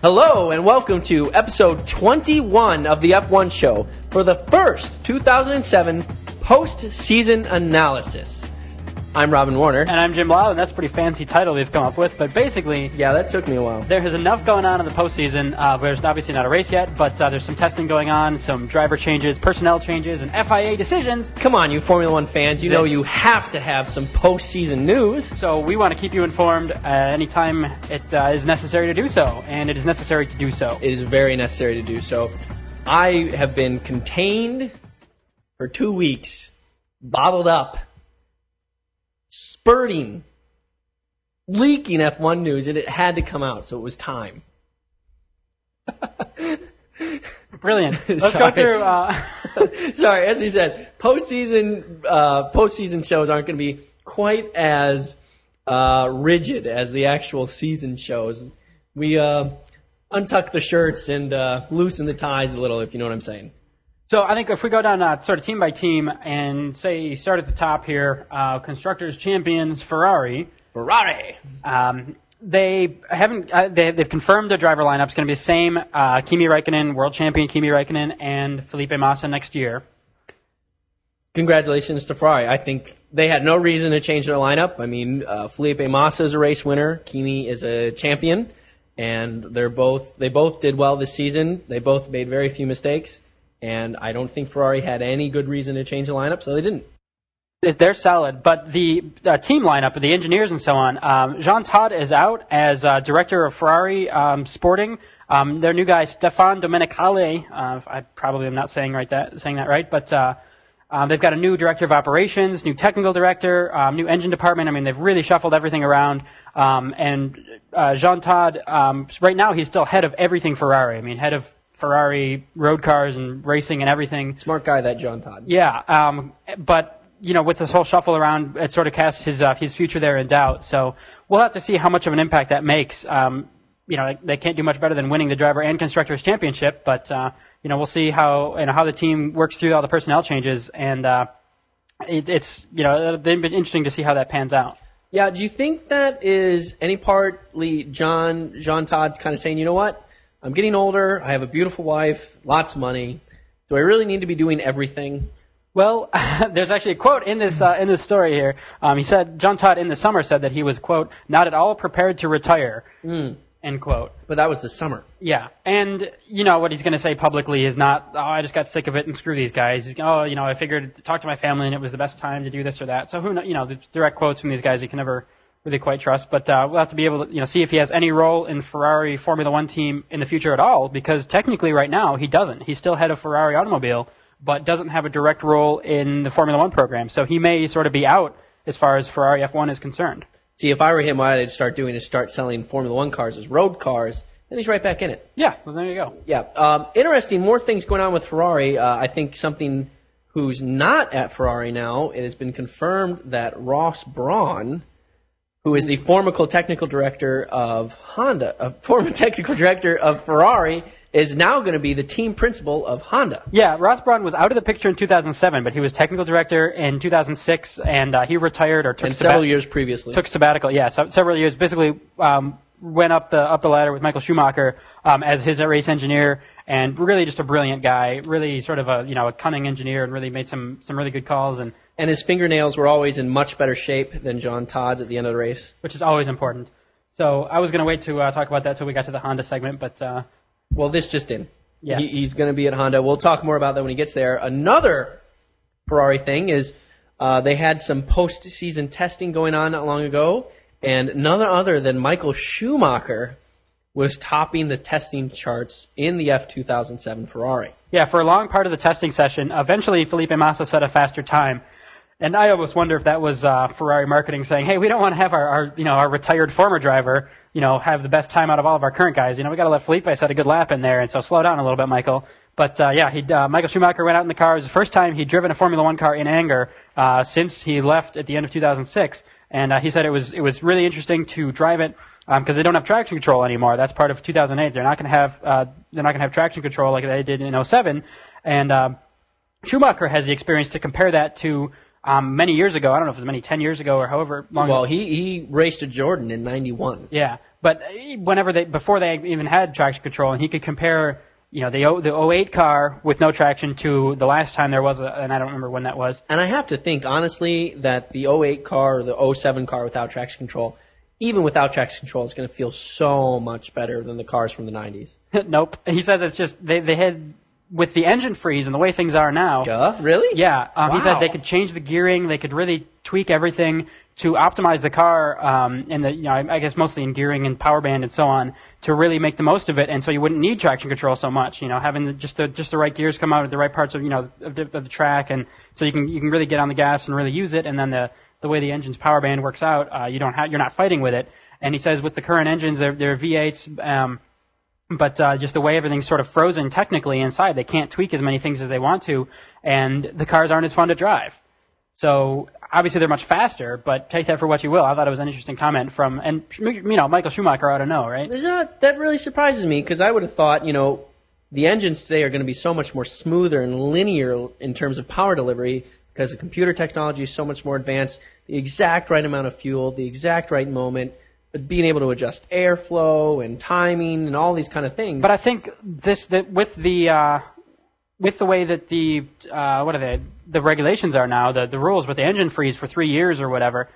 Hello and welcome to episode 21 of the F1 Show for the first 2007 post-season analysis. I'm Robin Warner. And I'm Jim Blau, and that's a pretty fancy title they've come up with, but basically... Yeah, that took me a while. There is enough going on in the postseason. There's obviously not a race yet, but there's some testing going on, some driver changes, personnel changes, and FIA decisions. Come on, you Formula One fans. You know you have to have some postseason news. So we want to keep you informed anytime it is necessary to do so, and it is necessary to do so. It is very necessary to do so. I have been contained for 2 weeks, bottled up, spurting, leaking F1 news, and it had to come out, so it was time. Brilliant. Let's go through... Sorry, as we said, postseason shows aren't going to be quite as rigid as the actual season shows. We untuck the shirts and loosen the ties a little, if you know what I'm saying. So I think if we go down sort of team by team and say start at the top here, Constructors Champions Ferrari. Ferrari. They've confirmed their driver lineup's going to be the same. Kimi Raikkonen, world champion Kimi Raikkonen, and Felipe Massa next year. Congratulations to Ferrari. I think they had no reason to change their lineup. I mean, Felipe Massa is a race winner. Kimi is a champion, and they both did well this season. They both made very few mistakes. And I don't think Ferrari had any good reason to change the lineup, so they didn't. They're solid, but the team lineup, the engineers and so on, Jean Todt is out as director of Ferrari Sporting. Their new guy, Stefan Domenicali, I probably am not saying that right, but they've got a new director of operations, new technical director, new engine department. I mean, they've really shuffled everything around. And Jean Todt, right now he's still head of everything Ferrari. I mean, head of Ferrari road cars and racing and everything. Smart guy, that Jean Todt. Yeah, but you know, with this whole shuffle around, it sort of casts his future there in doubt. So we'll have to see how much of an impact that makes. You know, they can't do much better than winning the driver and constructors championship, but you know, we'll see how the team works through all the personnel changes, and it's you know, it'll be interesting to see how that pans out. Yeah, do you think that is any partly Jean Todt kind of saying, you know what? I'm getting older, I have a beautiful wife, lots of money. Do I really need to be doing everything? Well, there's actually a quote in this story here. He said, Jean Todt in the summer said that he was, quote, not at all prepared to retire, end quote. But that was the summer. Yeah, and, you know, what he's going to say publicly is not, oh, I just got sick of it and screw these guys. He's, oh, you know, I figured to talk to my family and it was the best time to do this or that. So who knows, you know, the direct quotes from these guys you can never really quite trust, but we'll have to be able to, you know, see if he has any role in Ferrari Formula One team in the future at all, because technically right now he doesn't. He's still head of Ferrari Automobile, but doesn't have a direct role in the Formula One program, so he may sort of be out as far as Ferrari F1 is concerned. See, if I were him, what I'd start doing is start selling Formula One cars as road cars, and he's right back in it. Yeah, well, there you go. Yeah, interesting, more things going on with Ferrari. I think something who's not at Ferrari now, it has been confirmed that Ross Brawn, who is the former technical director of Ferrari, is now going to be the team principal of Honda. Yeah, Ross Brawn was out of the picture in 2007, but he was technical director in 2006, and he retired or took several years previously. Took sabbatical, yeah, so several years. Basically, went up the ladder with Michael Schumacher as his race engineer, and really just a brilliant guy. Really, sort of a cunning engineer, and really made some really good calls. And his fingernails were always in much better shape than Jean Todt's at the end of the race, which is always important. So I was going to wait to talk about that till we got to the Honda segment, but well, this just in. Yes. He's going to be at Honda. We'll talk more about that when he gets there. Another Ferrari thing is they had some postseason testing going on not long ago, and none other than Michael Schumacher was topping the testing charts in the F2007 Ferrari. Yeah, for a long part of the testing session, eventually Felipe Massa set a faster time. And I almost wonder if that was Ferrari marketing saying, "Hey, we don't want to have our retired former driver, you know, have the best time out of all of our current guys. You know, we got to let Felipe set a good lap in there, and so slow down a little bit, Michael." But yeah, Michael Schumacher went out in the car. It was the first time he'd driven a Formula One car in anger since he left at the end of 2006, and he said it was really interesting to drive it because they don't have traction control anymore. That's part of 2008. They're not going to have traction control like they did in 07. And Schumacher has the experience to compare that to many years ago. I don't know if it was 10 years ago or however long. Well, he raced a Jordan in 91. Yeah, but before they even had traction control, and he could compare the 08 car with no traction to the last time there was and I don't remember when that was. And I have to think, honestly, that the 08 car or the 07 car without traction control, even without traction control, is going to feel so much better than the cars from the 90s. Nope. He says it's just they had, with the engine freeze and the way things are now. Duh? Really? Yeah. Wow. He said they could change the gearing. They could really tweak everything to optimize the car, and I guess mostly in gearing and power band and so on, to really make the most of it, and so you wouldn't need traction control so much. Having just the right gears come out at the right parts of the track, and so you can really get on the gas and really use it. And then the way the engine's power band works out, you're not fighting with it. And he says with the current engines, they're V8s, but just the way everything's sort of frozen technically inside, they can't tweak as many things as they want to, and the cars aren't as fun to drive. So obviously they're much faster, but take that for what you will. I thought it was an interesting comment from Michael Schumacher ought to know, right? That really surprises me, because I would have thought, the engines today are going to be so much more smoother and linear in terms of power delivery because the computer technology is so much more advanced. The exact right amount of fuel, the exact right moment, but being able to adjust airflow and timing and all these kind of things. But I think with the way that the regulations are now, the rules with the engine freeze for 3 years or whatever,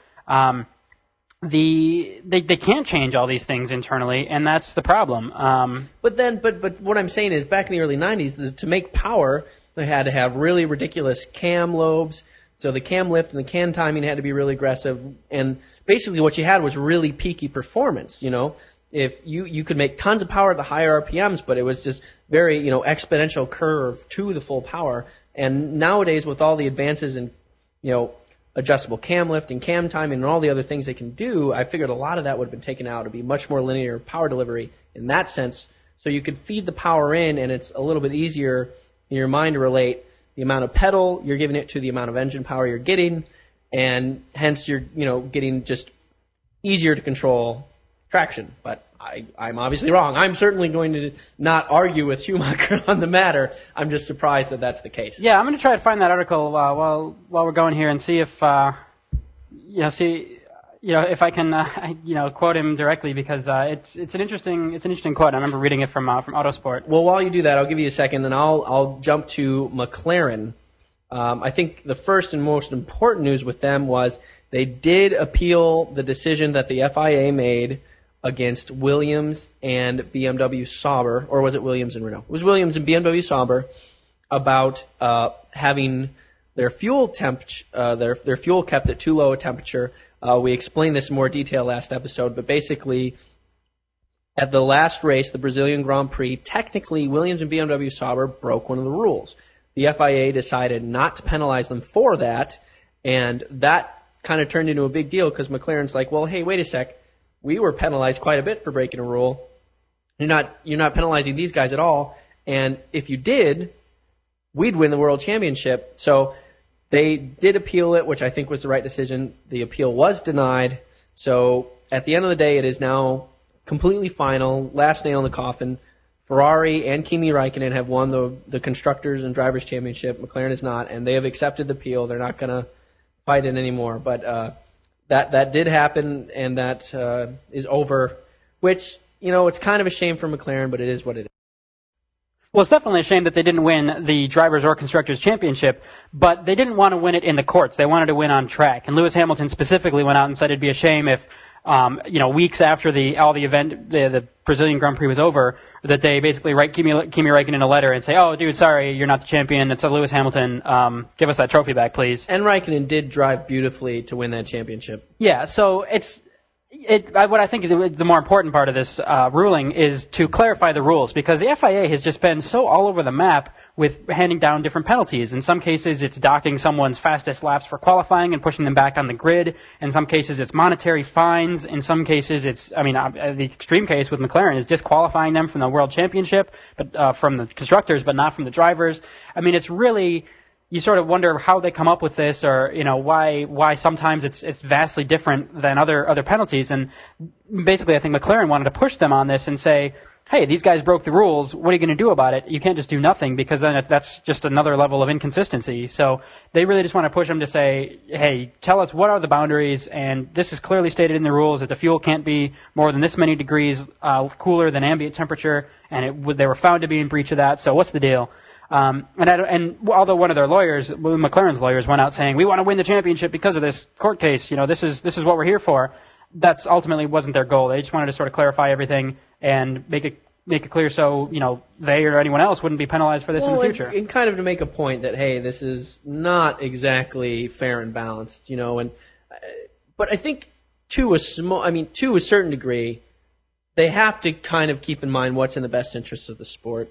they can't change all these things internally, and that's the problem. But what I'm saying is, back in the early 90s, to make power, they had to have really ridiculous cam lobes, so the cam lift and the cam timing had to be really aggressive, and basically what you had was really peaky performance, If you could make tons of power at the higher RPMs, but it was just very, exponential curve to the full power. And nowadays, with all the advances in, adjustable cam lift and cam timing and all the other things they can do, I figured a lot of that would have been taken out. It would be much more linear power delivery in that sense. So you could feed the power in, and it's a little bit easier in your mind to relate the amount of pedal you're giving it to the amount of engine power you're getting, and hence you're, getting just easier to control traction. But I'm obviously wrong. I'm certainly going to not argue with Schumacher on the matter. I'm just surprised that that's the case. Yeah, I'm going to try to find that article while we're going here and see if if I can quote him directly, because it's an interesting quote. I remember reading it from Autosport. Well, while you do that, I'll give you a second, and I'll jump to McLaren. I think the first and most important news with them was they did appeal the decision that the FIA made against Williams and BMW Sauber, or was it Williams and Renault? It was Williams and BMW Sauber about having their fuel their fuel kept at too low a temperature. We explained this in more detail last episode, but basically at the last race, the Brazilian Grand Prix, technically Williams and BMW Sauber broke one of the rules. The FIA decided not to penalize them for that, and that kind of turned into a big deal because McLaren's like, well, hey, wait a sec. We were penalized quite a bit for breaking a rule. You're not penalizing these guys at all. And if you did, we'd win the world championship. So they did appeal it, which I think was the right decision. The appeal was denied. So at the end of the day, it is now completely final, last nail in the coffin. Ferrari and Kimi Raikkonen have won the Constructors and Drivers Championship. McLaren is not, and they have accepted the appeal. They're not going to fight it anymore. But That did happen, and that is over, which, it's kind of a shame for McLaren, but it is what it is. Well, it's definitely a shame that they didn't win the Drivers' or Constructors' Championship, but they didn't want to win it in the courts. They wanted to win on track. And Lewis Hamilton specifically went out and said it'd be a shame if, weeks after the Brazilian Grand Prix was over, that they basically write Kimi Raikkonen a letter and say, oh, dude, sorry, you're not the champion. It's Lewis Hamilton. Give us that trophy back, please. And Raikkonen did drive beautifully to win that championship. Yeah, so what I think the more important part of this ruling is to clarify the rules, because the FIA has just been so all over the map with handing down different penalties. In some cases, it's docking someone's fastest laps for qualifying and pushing them back on the grid. In some cases, it's monetary fines. In some cases, the extreme case with McLaren is disqualifying them from the World Championship, but from the Constructors, but not from the Drivers. I mean, it's really you sort of wonder how they come up with this, or you know why sometimes it's vastly different than other penalties. And basically, I think McLaren wanted to push them on this and say, hey, these guys broke the rules. What are you going to do about it? You can't just do nothing, because then that's just another level of inconsistency. So they really just want to push them to say, hey, tell us what are the boundaries, and this is clearly stated in the rules that the fuel can't be more than this many degrees cooler than ambient temperature, and they were found to be in breach of that, so what's the deal? And although one of their lawyers, McLaren's lawyers, went out saying, we want to win the championship because of this court case, you know, this is what we're here for, that's ultimately wasn't their goal. They just wanted to sort of clarify everything and make it clear, so you know they or anyone else wouldn't be penalized for this in the future. And kind of to make a point that, hey, this is not exactly fair and balanced, you know. And but I think to a certain degree, they have to kind of keep in mind what's in the best interests of the sport,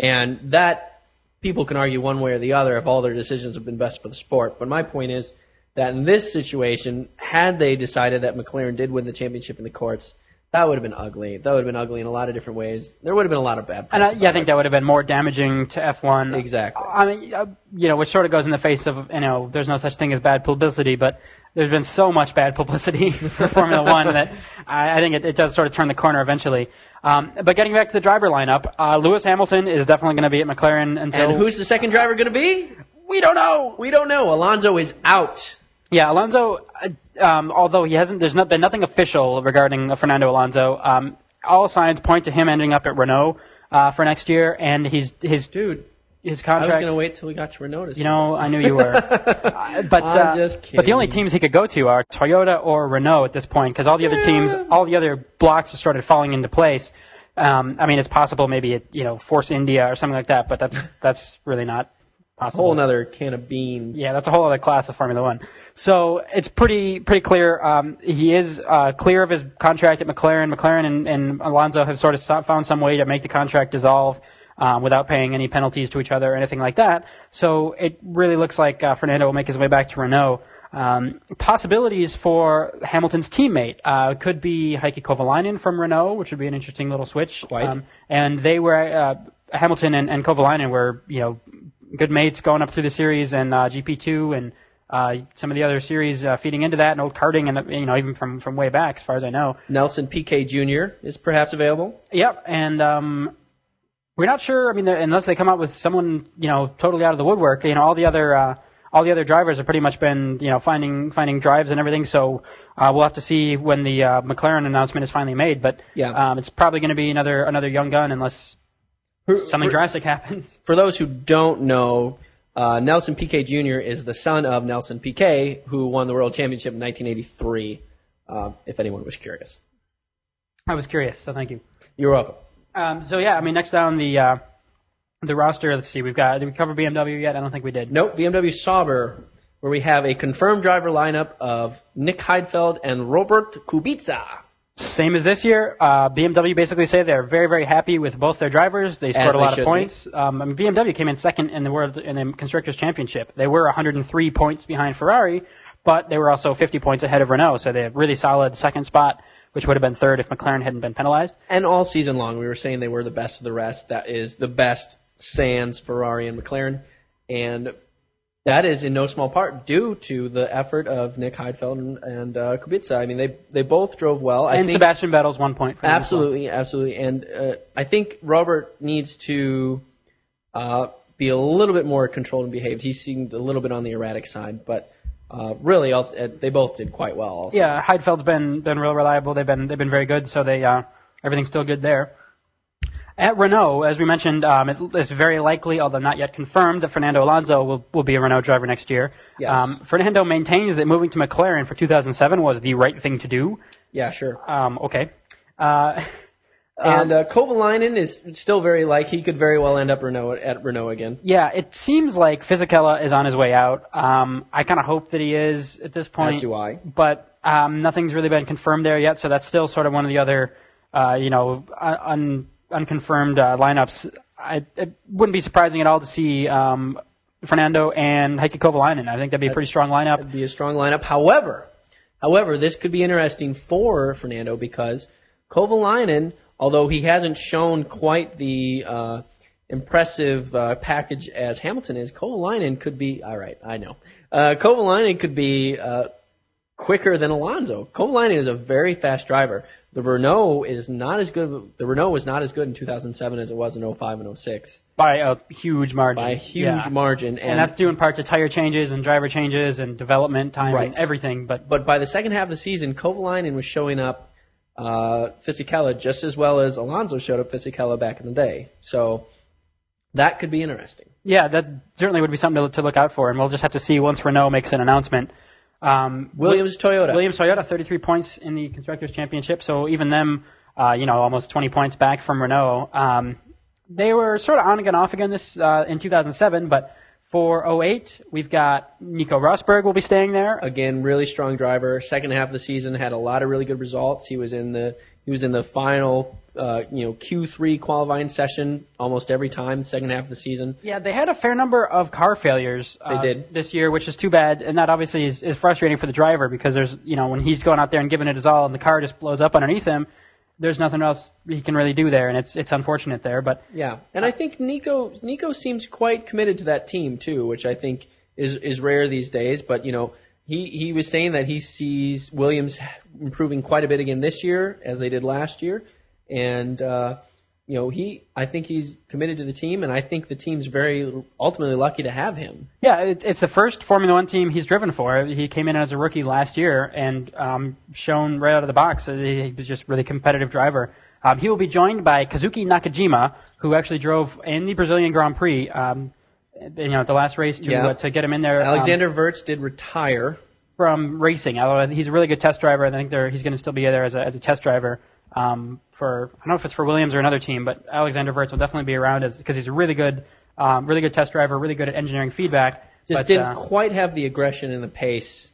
and that people can argue one way or the other if all their decisions have been best for the sport. But my point is that in this situation, had they decided that McLaren did win the championship in the courts, that would have been ugly. That would have been ugly in a lot of different ways. There would have been a lot of bad press. And I think that would have been more damaging to F1. Exactly. I mean, you know, which sort of goes in the face of, you know, there's no such thing as bad publicity, but there's been so much bad publicity for Formula One that I think it does sort of turn the corner eventually. But getting back to the driver lineup, Lewis Hamilton is definitely going to be at McLaren until... And who's the second driver going to be? We don't know. We don't know. Alonso is out. Yeah, Alonso... although there's been nothing official regarding Fernando Alonso. All signs point to him ending up at Renault for next year, and his contract. I was going to wait till we got to Renault. You know, I knew you were. I'm just kidding. But the only teams he could go to are Toyota or Renault at this point, because all the other teams, all the other blocks have started falling into place. I mean, it's possible maybe Force India or something like that, but that's really not possible. A whole other can of beans. Yeah, that's a whole other class of Formula One. So it's pretty clear. He is clear of his contract at McLaren. McLaren and Alonso have sort of found some way to make the contract dissolve without paying any penalties to each other or anything like that. So it really looks like Fernando will make his way back to Renault. Possibilities for Hamilton's teammate could be Heikki Kovalainen from Renault, which would be an interesting little switch. Quite. And they were Hamilton and Kovalainen were good mates going up through the series and GP2 and. Some of the other series feeding into that, and old karting, and even from way back, as far as I know. Nelson Piquet Jr. is perhaps available. Yep, and we're not sure. I mean, unless they come out with someone, totally out of the woodwork. All the other drivers have pretty much been, finding drives and everything. So we'll have to see when the McLaren announcement is finally made. But it's probably going to be another young gun unless something drastic happens. For those who don't know. Nelson Piquet Jr. is the son of Nelson Piquet, who won the World Championship in 1983, if anyone was curious. I was curious, so thank you. You're welcome. Next down the roster, let's see, did we cover BMW yet? I don't think we did. Nope, BMW Sauber, where we have a confirmed driver lineup of Nick Heidfeld and Robert Kubica. Same as this year, BMW basically say they're very, very happy with both their drivers. They scored a lot of points. BMW came in second in the world in the Constructors' Championship. They were 103 points behind Ferrari, but they were also 50 points ahead of Renault, so they had a really solid second spot, which would have been third if McLaren hadn't been penalized. And all season long, we were saying they were the best of the rest. That is the best sans Ferrari and McLaren, and that is in no small part due to the effort of Nick Heidfeld and Kubica. I mean, they both drove well. I think Sebastian Vettel's 1 point. For absolutely, absolutely. And I think Robert needs to be a little bit more controlled and behaved. He seemed a little bit on the erratic side, but really, they both did quite well. Also. Yeah, Heidfeld's been real reliable. They've been very good. So everything's still good there. At Renault, as we mentioned, it's very likely, although not yet confirmed, that Fernando Alonso will be a Renault driver next year. Yes. Fernando maintains that moving to McLaren for 2007 was the right thing to do. Yeah, sure. Okay. And Kovalainen is still very he could very well end up at Renault again. Yeah, it seems like Fisichella is on his way out. I kind of hope that he is at this point. As do I. But nothing's really been confirmed there yet, so that's still sort of one of the other, unconfirmed lineups. It wouldn't be surprising at all to see Fernando and Heikki Kovalainen. I think that'd be a pretty strong lineup. It'd be a strong lineup. However, this could be interesting for Fernando because Kovalainen, although he hasn't shown quite the impressive package as Hamilton is, Kovalainen could be, all right, I know. Kovalainen could be quicker than Alonso. Kovalainen is a very fast driver. The Renault is not as good. The Renault was not as good in 2007 as it was in 05 and 06. By a huge margin. By a huge margin. And that's due in part to tire changes and driver changes and development time and everything. But by the second half of the season, Kovalainen was showing up Fisichella just as well as Alonso showed up Fisichella back in the day. So that could be interesting. Yeah, that certainly would be something to look out for. And we'll just have to see once Renault makes an announcement. Williams-Toyota. Williams-Toyota, 33 points in the Constructors' Championship. So even them, almost 20 points back from Renault. They were sort of on again, off again this in 2007, but for 08, we've got Nico Rosberg will be staying there. Again, really strong driver. Second half of the season had a lot of really good results. He was in the final Q3 qualifying session almost every time, second half of the season. Yeah, they had a fair number of car failures this year, which is too bad. And that obviously is frustrating for the driver because there's, when he's going out there and giving it his all and the car just blows up underneath him, there's nothing else he can really do there, and it's unfortunate there. But yeah, and I think Nico seems quite committed to that team too, which I think is rare these days. But he was saying that he sees Williams improving quite a bit again this year, as they did last year, and I think he's committed to the team, and I think the team's very ultimately lucky to have him. Yeah, it's the first Formula One team he's driven for. He came in as a rookie last year and shown right out of the box. He was just a really competitive driver. He will be joined by Kazuki Nakajima, who actually drove in the Brazilian Grand Prix, at the last race to get him in there. Alexander Wirtz did retire from racing. Although he's a really good test driver, and I think he's going to still be there as a test driver. I don't know if it's for Williams or another team, but Alexander Wirtz will definitely be around because he's a really good test driver, really good at engineering feedback. Didn't quite have the aggression and the pace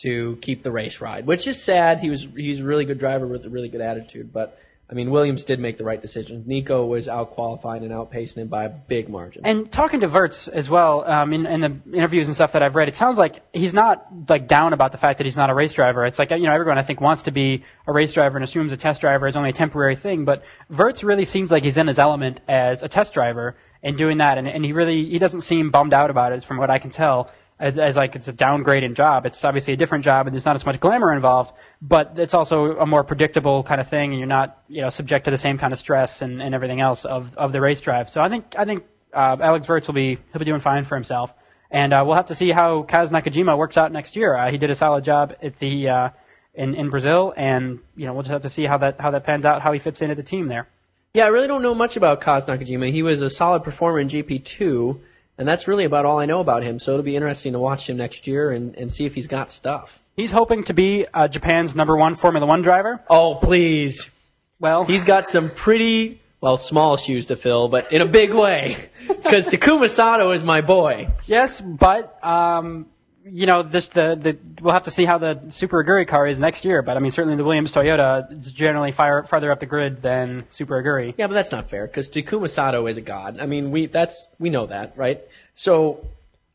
to keep the race ride, which is sad. He's a really good driver with a really good attitude, but I mean Williams did make the right decision. Nico was out qualifying and outpacing him by a big margin. And talking to Wirtz as well, in the interviews and stuff that I've read, it sounds like he's not down about the fact that he's not a race driver. It's like everyone I think wants to be a race driver and assumes a test driver is only a temporary thing, but Wirtz really seems like he's in his element as a test driver and doing that, and he doesn't seem bummed out about it from what I can tell. As it's a downgrade in job. It's obviously a different job, and there's not as much glamour involved, but it's also a more predictable kind of thing, and you're not subject to the same kind of stress and everything else of the race drive. So I think Alex Wirtz he'll be doing fine for himself, and we'll have to see how Kaz Nakajima works out next year. He did a solid job at the in Brazil, and we'll just have to see how that pans out, how he fits into the team there. Yeah, I really don't know much about Kaz Nakajima. He was a solid performer in GP2. And that's really about all I know about him, so it'll be interesting to watch him next year and see if he's got stuff. He's hoping to be Japan's number one Formula One driver. Oh, please. Well, he's got some pretty, small shoes to fill, but in a big way, because Takuma Sato is my boy. Yes, but, we'll have to see how the Super Aguri car is next year, but I mean, certainly the Williams-Toyota is generally farther up the grid than Super Aguri. Yeah, but that's not fair, because Takuma Sato is a god. I mean, we know that, right? So,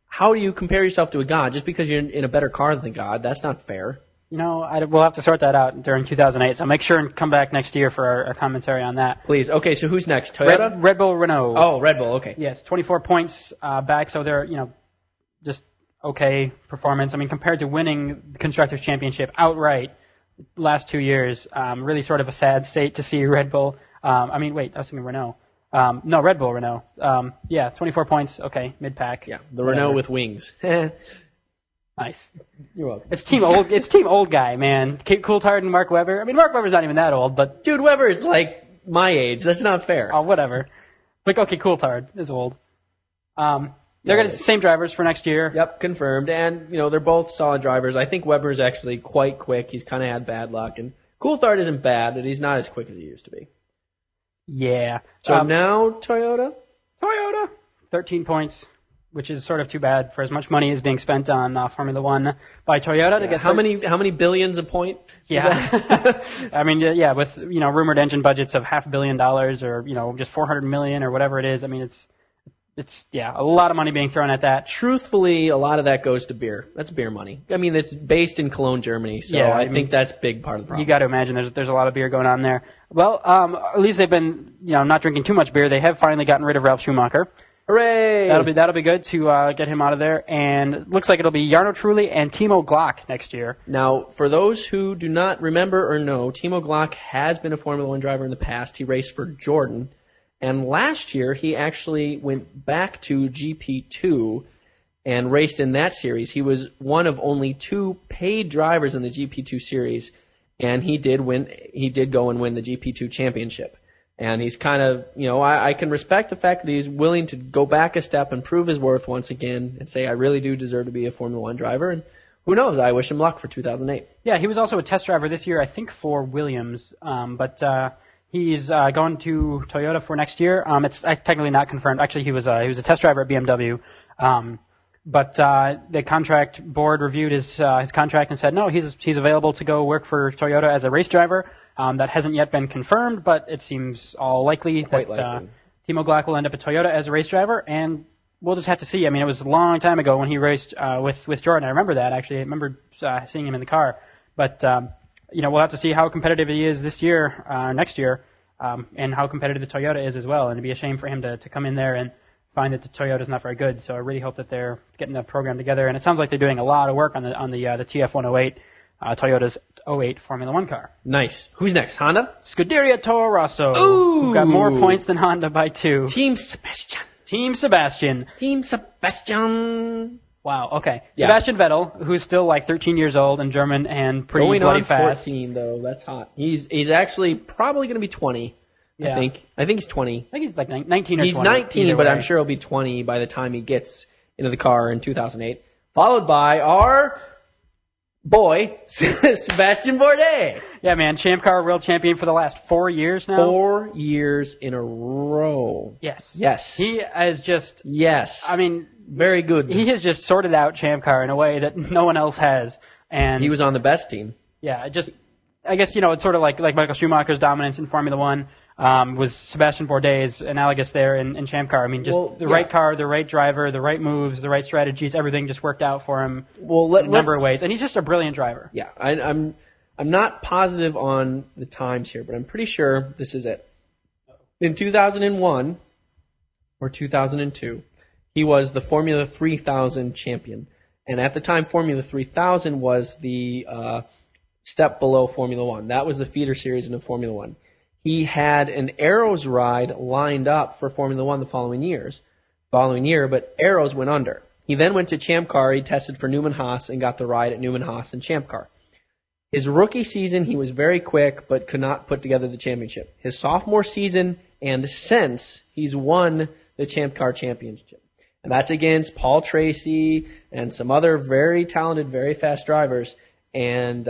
how do you compare yourself to a god? Just because you're in a better car than god, that's not fair. We'll have to sort that out during 2008, so make sure and come back next year for our commentary on that. Please. Okay, so who's next? Toyota? Red Bull, Renault. Oh, Red Bull, okay. Yes, 24 points back, so they're, just... okay performance. I mean, compared to winning the Constructors' Championship outright last 2 years, really sort of a sad state to see Red Bull. I was thinking Renault. No, Red Bull, Renault. 24 points. Okay, mid-pack. Yeah, the Renault with wings. Nice. You're welcome. It's team old guy, man. Kate Coulthard and Mark Webber. I mean, Mark Webber's not even that old, but... Dude, Webber is like my age. That's not fair. Oh, whatever. Like, okay, Coulthard is old. They're going to be the same drivers for next year. Yep, confirmed. And, they're both solid drivers. I think Webber's actually quite quick. He's kind of had bad luck. And Coulthard isn't bad, but he's not as quick as he used to be. Yeah. So now Toyota? Toyota, 13 points, which is sort of too bad for as much money as being spent on Formula One by Toyota to get... How many billions a point? Yeah. I mean, yeah, with, rumored engine budgets of $500 million or, just $400 million or whatever it is. I mean, it's... It's, yeah, a lot of money being thrown at that. Truthfully, a lot of that goes to beer. That's beer money. I mean, it's based in Cologne, Germany, so yeah, I think that's a big part of the problem. You got to imagine there's a lot of beer going on there. Well, at least they've been, you know, not drinking too much beer. They have finally gotten rid of Ralf Schumacher. Hooray! That'll be good to get him out of there. And it looks like it'll be Jarno Trulli and Timo Glock next year. Now, for those who do not remember or know, Timo Glock has been a Formula One driver in the past. He raced for Jordan. And last year, he actually went back to GP2 and raced in that series. He was one of only two paid drivers in the GP2 series, and he did go and win the GP2 championship. And he's kind of, you know, I can respect the fact that he's willing to go back a step and prove his worth once again and say, I really do deserve to be a Formula One driver. And who knows? I wish him luck for 2008. Yeah, he was also a test driver this year, I think, for Williams, he's going to Toyota for next year. It's technically not confirmed. Actually, he was a test driver at BMW, but the contract board reviewed his contract and said no, he's available to go work for Toyota as a race driver. That hasn't yet been confirmed, but it seems all likely that Timo Glock will end up at Toyota as a race driver, and we'll just have to see. I mean, it was a long time ago when he raced with Jordan. I remember that actually. I remember seeing him in the car, but. You know, we'll have to see how competitive he is this year, next year, and how competitive the Toyota is as well. And it'd be a shame for him to come in there and find that the Toyota's not very good. So I really hope that they're getting the program together. And it sounds like they're doing a lot of work on the TF108, Toyota's 08 Formula One car. Nice. Who's next? Honda? Scuderia Toro Rosso. Ooh. Who've got more points than Honda by 2. Team Sebastian. Wow, okay. Yeah. Sebastian Vettel, who's still like 13 years old and German and pretty bloody fast. Going on 14, though. That's hot. He's actually probably going to be 20, yeah. I think he's 20. I think he's like 19 or 20. He's 19, but I'm sure he'll be 20 by the time he gets into the car in 2008. Followed by our boy, Sebastian Bourdais. Yeah, man. Champ Car World Champion for the last 4 years now. 4 years in a row. Yes. He is just... Yes. I mean... Very good. He has just sorted out Champ Car in a way that no one else has. And he was on the best team. Yeah, I guess, you know, it's sort of like Michael Schumacher's dominance in Formula One was Sebastian Bourdais' analogous there in Champ Car. I mean, just right car, the right driver, the right moves, the right strategies, everything just worked out for him in a number of ways. And he's just a brilliant driver. Yeah, I'm not positive on the times here, but I'm pretty sure this is it. In 2001 or 2002... He was the Formula 3000 champion. And at the time, Formula 3000 was the step below Formula 1. That was the feeder series into Formula 1. He had an Arrows ride lined up for Formula 1 the following year, but Arrows went under. He then went to Champ Car. He tested for Newman Haas and got the ride at Newman Haas and Champ Car. His rookie season, he was very quick, but could not put together the championship. His sophomore season and since, he's won the Champ Car championship. And that's against Paul Tracy and some other very talented, very fast drivers. And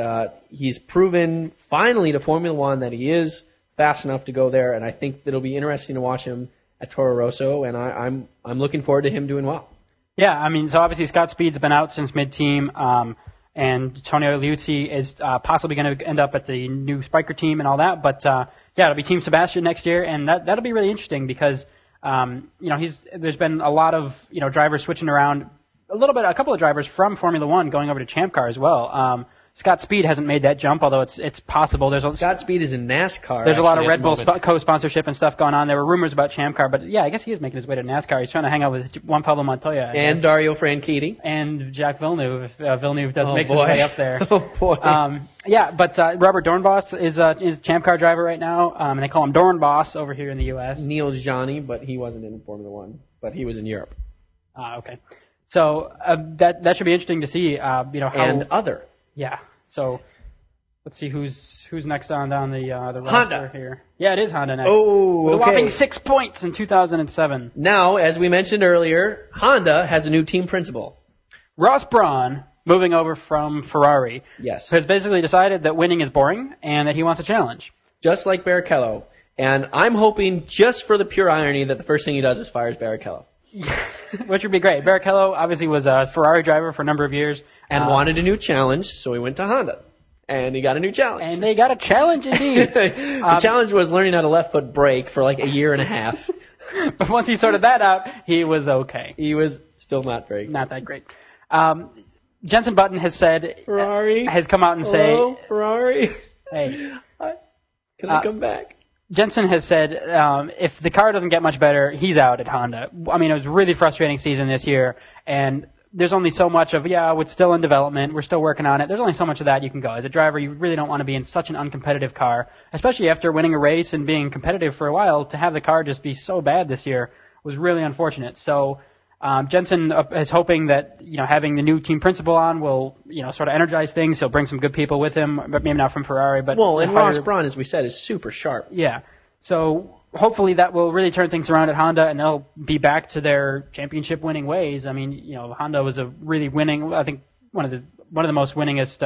he's proven finally to Formula One that he is fast enough to go there. And I think it'll be interesting to watch him at Toro Rosso. And I'm looking forward to him doing well. Yeah, I mean, so obviously Scott Speed's been out since mid-team. And Antonio Liuzzi is possibly going to end up at the new Spyker team and all that. But, yeah, it'll be Team Sebastian next year. And that'll be really interesting because... you know, there's been a lot of, you know, drivers switching around a couple of drivers from Formula One going over to Champ Car as well. Scott Speed hasn't made that jump, although it's possible. Scott Speed is in NASCAR. There's a lot of Red Bull co-sponsorship and stuff going on. There were rumors about Champ Car, but yeah, I guess he is making his way to NASCAR. He's trying to hang out with Juan Pablo Montoya. And Dario Franchitti. And Jacques Villeneuve, if Villeneuve does make his way up there. Oh, boy. Yeah, but Robert Dornbos is Champ Car driver right now, and they call him Dornbos over here in the U.S. Neil Gianni, but he wasn't in Formula One, but he was in Europe. Okay. So that should be interesting to see, you know, how... And other... Yeah, so let's see who's next on down the roster here. Yeah, it is Honda next. Oh, with a whopping 6 points in 2007. Now, as we mentioned earlier, Honda has a new team principal. Ross Brawn, moving over from Ferrari, yes, has basically decided that winning is boring and that he wants a challenge. Just like Barrichello. And I'm hoping, just for the pure irony, that the first thing he does is fires Barrichello. Which would be great. Barrichello obviously was a Ferrari driver for a number of years. And wanted a new challenge, so he went to Honda. And he got a new challenge. And they got a challenge indeed. The challenge was learning how to left foot brake for like a year and a half. But once he sorted that out, he was okay. He was still not very good. Not that great. Jenson Button has said... Ferrari? Has come out and say... Ferrari? Hey. Can I come back? Jenson has said if the car doesn't get much better, he's out at Honda. I mean, it was a really frustrating season this year, and there's only so much of, it's still in development, we're still working on it. There's only so much of that you can go. As a driver, you really don't want to be in such an uncompetitive car, especially after winning a race and being competitive for a while. To have the car just be so bad this year was really unfortunate. So Jenson is hoping that, having the new team principal on will, sort of energize things. He'll bring some good people with him, but maybe not from Ferrari. But and Ross Brawn, as we said, is super sharp. Yeah. So hopefully that will really turn things around at Honda, and they'll be back to their championship-winning ways. I mean, Honda was a really winning. I think one of the winningest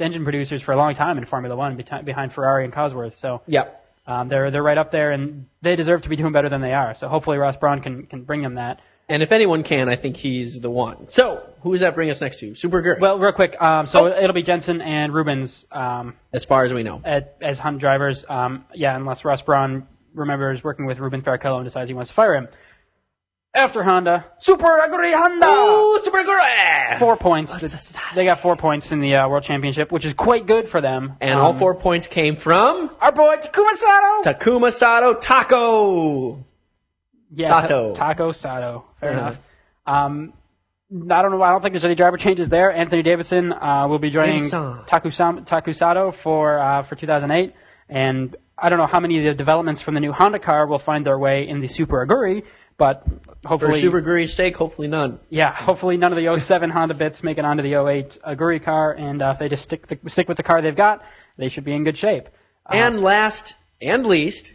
engine producers for a long time in Formula One, behind Ferrari and Cosworth. So they're right up there, and they deserve to be doing better than they are. So hopefully Ross Brawn can bring them that. And if anyone can, I think he's the one. So who does that bring us next to? Super Aguri. Well, real quick, it'll be Jenson and Rubens. As far as we know. As Hunt drivers, unless Ross Brawn remembers working with Rubens Barrichello and decides he wants to fire him. After Honda, Super Aguri Honda! Ooh, Super Aguri! 4 points. They got 4 points in the World Championship, which is quite good for them. And all 4 points came from... Our boy, Takuma Sato! Takuma Sato, Taco! Yeah, Sato. Taco Sato. Fair enough. I don't think there's any driver changes there. Anthony Davidson will be joining Taku Sato for 2008. And I don't know how many of the developments from the new Honda car will find their way in the Super Aguri, but hopefully... For Super Aguri's sake, hopefully none. Yeah, hopefully none of the 07 Honda bits make it onto the 08 Aguri car, and if they just stick with the car they've got, they should be in good shape. And last and least,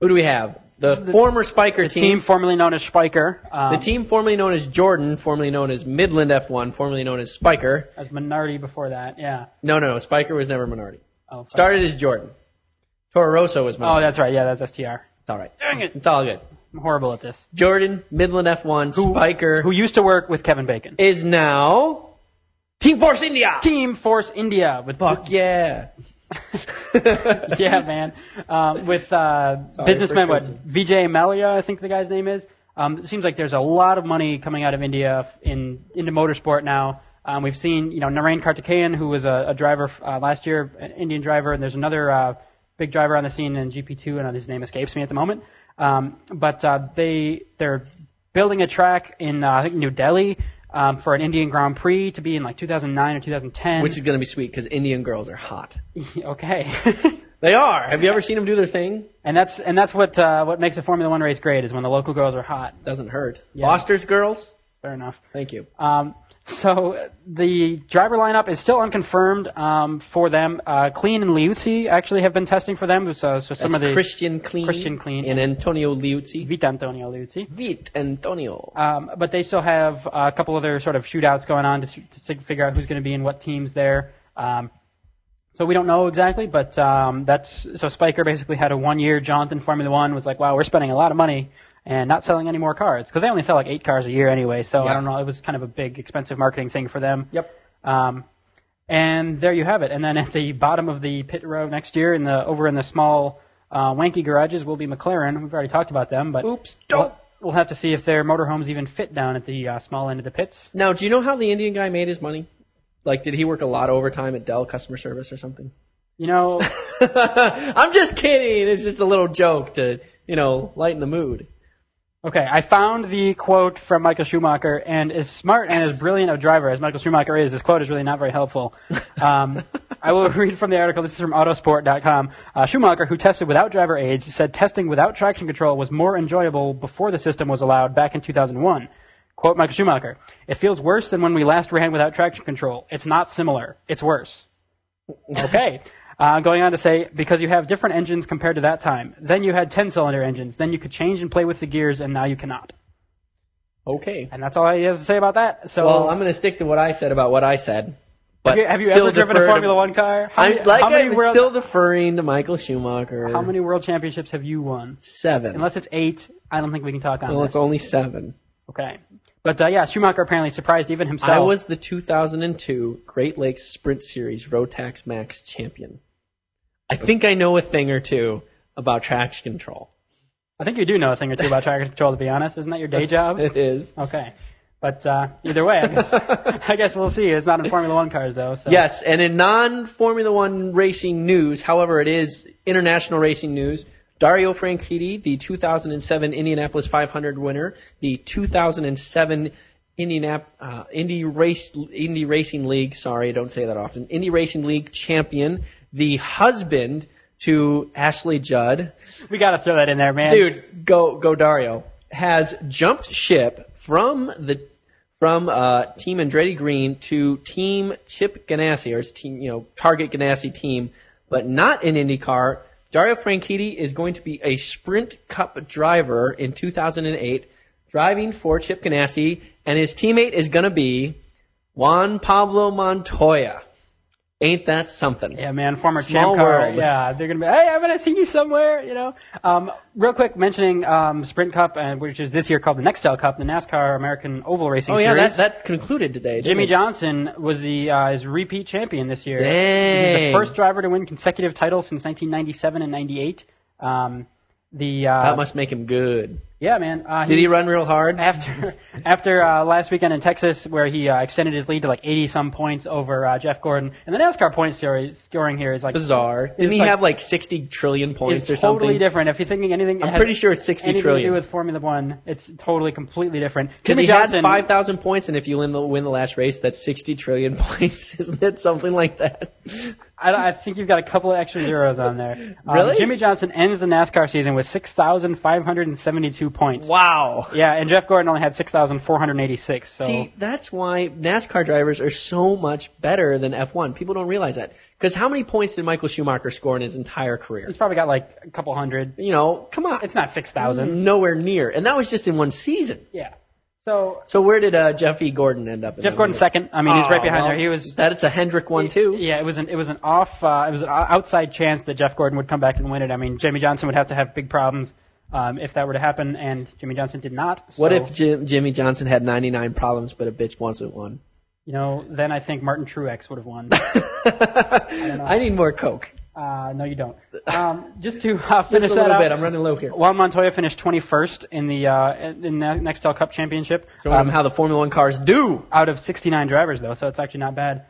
who do we have? The former Spyker team. The team formerly known as Spyker. The team formerly known as Jordan, formerly known as Midland F1, formerly known as Spyker. As Minardi before that, yeah. No. Spyker was never Minardi. Oh, started as Jordan. Toro Rosso was Minardi. Oh, that's right. Yeah, that's STR. It's all right. Dang it. It's all good. I'm horrible at this. Jordan, Midland F1, Spyker. Who used to work with Kevin Bacon. Is now Team Force India. Team Force India. With Buck, yeah. Yeah, man. With businessmen, what, Vijay Malia, I think the guy's name is. It seems like there's a lot of money coming out of India into motorsport now. We've seen, Narain Karthikeyan, who was a driver last year, an Indian driver, and there's another big driver on the scene in GP2, and his name escapes me at the moment. But they're building a track in I think New Delhi. For an Indian Grand Prix to be in 2009 or 2010. Which is going to be sweet because Indian girls are hot. Okay. They are. Have you ever seen them do their thing? And that's what makes a Formula One race great is when the local girls are hot. Doesn't hurt. Yeah. Foster's girls? Fair enough. Thank you. So the driver lineup is still unconfirmed for them. Clean and Liuzzi actually have been testing for them. So some of the Christian Clean and Antonio Liuzzi. Vite Antonio. But they still have a couple other sort of shootouts going on to figure out who's going to be in what teams there. So we don't know exactly, but Spyker basically had a one-year jaunt in Formula One. Was like, wow, we're spending a lot of money and not selling any more cars, because they only sell 8 cars a year anyway, so yeah. I don't know, it was kind of a big, expensive marketing thing for them. Yep. And there you have it. And then at the bottom of the pit row next year, over in the small, wanky garages, will be McLaren. We've already talked about them, but we'll have to see if their motorhomes even fit down at the small end of the pits. Now, do you know how the Indian guy made his money? Did he work a lot of overtime at Dell customer service or something? I'm just kidding. It's just a little joke to, lighten the mood. Okay, I found the quote from Michael Schumacher, and as smart and as brilliant a driver as Michael Schumacher is, this quote is really not very helpful. I will read from the article. This is from Autosport.com. Schumacher, who tested without driver aids, said testing without traction control was more enjoyable before the system was allowed back in 2001. Quote Michael Schumacher, "It feels worse than when we last ran without traction control. It's not similar. It's worse." Okay. Going on to say, because you have different engines compared to that time. Then you had 10-cylinder engines. Then you could change and play with the gears, and now you cannot. Okay. And that's all he has to say about that. So, I'm going to stick to what I said about what I said. But have you ever driven a Formula One car? I'm still deferring to Michael Schumacher. How many world championships have you won? 7. Unless it's 8, I don't think we can talk on that. Well, it's only 7. Okay. But, Schumacher apparently surprised even himself. I was the 2002 Great Lakes Sprint Series Rotax Max champion. I think I know a thing or two about traction control. I think you do know a thing or two about traction control, to be honest. Isn't that your day job? It is. Okay. But either way, I guess we'll see. It's not in Formula One cars, though. So. Yes, and in non-Formula One racing news, however, it is international racing news, Dario Franchitti, the 2007 Indianapolis 500 winner, the 2007 Indy Racing League champion, the husband to Ashley Judd. We got to throw that in there, man. Dude, go Dario. Has jumped ship from Team Andretti Green to Team Chip Ganassi, or his team, Target Ganassi team, but not in IndyCar. Dario Franchitti is going to be a Sprint Cup driver in 2008, driving for Chip Ganassi, and his teammate is going to be Juan Pablo Montoya. Ain't that something? Yeah, man, former Champ Car. Yeah, they're going to be, hey, haven't I seen you somewhere? Real quick, mentioning Sprint Cup, which is this year called the Nextel Cup, the NASCAR American Oval Racing Series. Oh, yeah, that concluded today. Jimmie Johnson was his repeat champion this year. Dang. He was the first driver to win consecutive titles since 1997 and 98. That must make him good. Yeah, man. Did he run real hard? After last weekend in Texas, where he extended his lead to like 80-some points over Jeff Gordon. And the NASCAR point scoring here is like... bizarre. Didn't he have like 60 trillion points or something? It's totally different. If you're thinking anything... I'm pretty sure it's 60 trillion. Anything to do with Formula One, it's totally, completely different. Because he had 5,000 points, and if you win the last race, that's 60 trillion points. Isn't it something like that? I think you've got a couple of extra zeros on there. Really? Jimmie Johnson ends the NASCAR season with 6,572 points. Wow. Yeah, and Jeff Gordon only had 6,486. So. See, that's why NASCAR drivers are so much better than F1. People don't realize that. Because how many points did Michael Schumacher score in his entire career? He's probably got like a couple hundred. Come on. It's not 6,000. Nowhere near. And that was just in one season. Yeah. So where did Jeffy Gordon end up? Jeff Gordon second. I mean, he's right behind there. He was that. It's a Hendrick one too. Yeah, it was an outside chance that Jeff Gordon would come back and win it. I mean, Jimmie Johnson would have to have big problems if that were to happen, and Jimmie Johnson did not. So. What if Jimmie Johnson had 99 problems, but a bitch wants it won? Then I think Martin Truex would have won. I need more Coke. No, you don't. Just to finish that up, I'm running low here. Juan Montoya finished 21st in the Nextel Cup Championship. Showing them how the Formula One cars do. Out of 69 drivers, though, so it's actually not bad.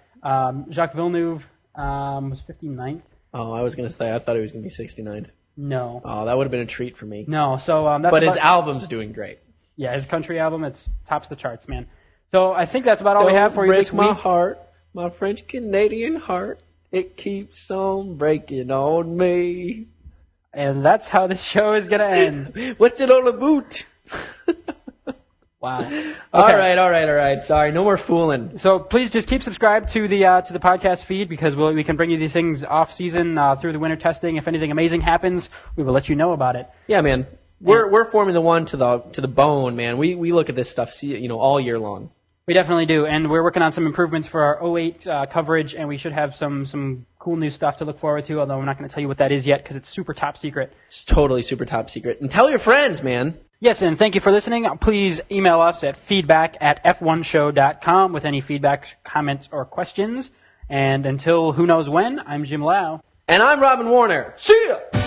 Jacques Villeneuve was 59th. Oh, I was going to say, I thought he was going to be 69th. No. Oh, that would have been a treat for me. No, so that's... But his album's doing great. Yeah, his country album, it tops the charts, man. So I think that's about all we have for you this week. Break my heart, my French-Canadian heart. It keeps on breaking on me. And that's how this show is going to end. What's it all about? Wow. Okay. All right. Sorry, no more fooling. So please just keep subscribed to the podcast feed, because we can bring you these things off-season through the winter testing. If anything amazing happens, we will let you know about it. Yeah, man. We're Formula One to the bone, man. We look at this stuff all year long. We definitely do, and we're working on some improvements for our 08 coverage, and we should have some cool new stuff to look forward to, although I'm not going to tell you what that is yet, because it's super top secret. It's totally super top secret. And tell your friends, man. Yes, and thank you for listening. Please email us at feedback@f1show.com with any feedback, comments, or questions. And until who knows when, I'm Jim Lau. And I'm Robin Warner. See ya!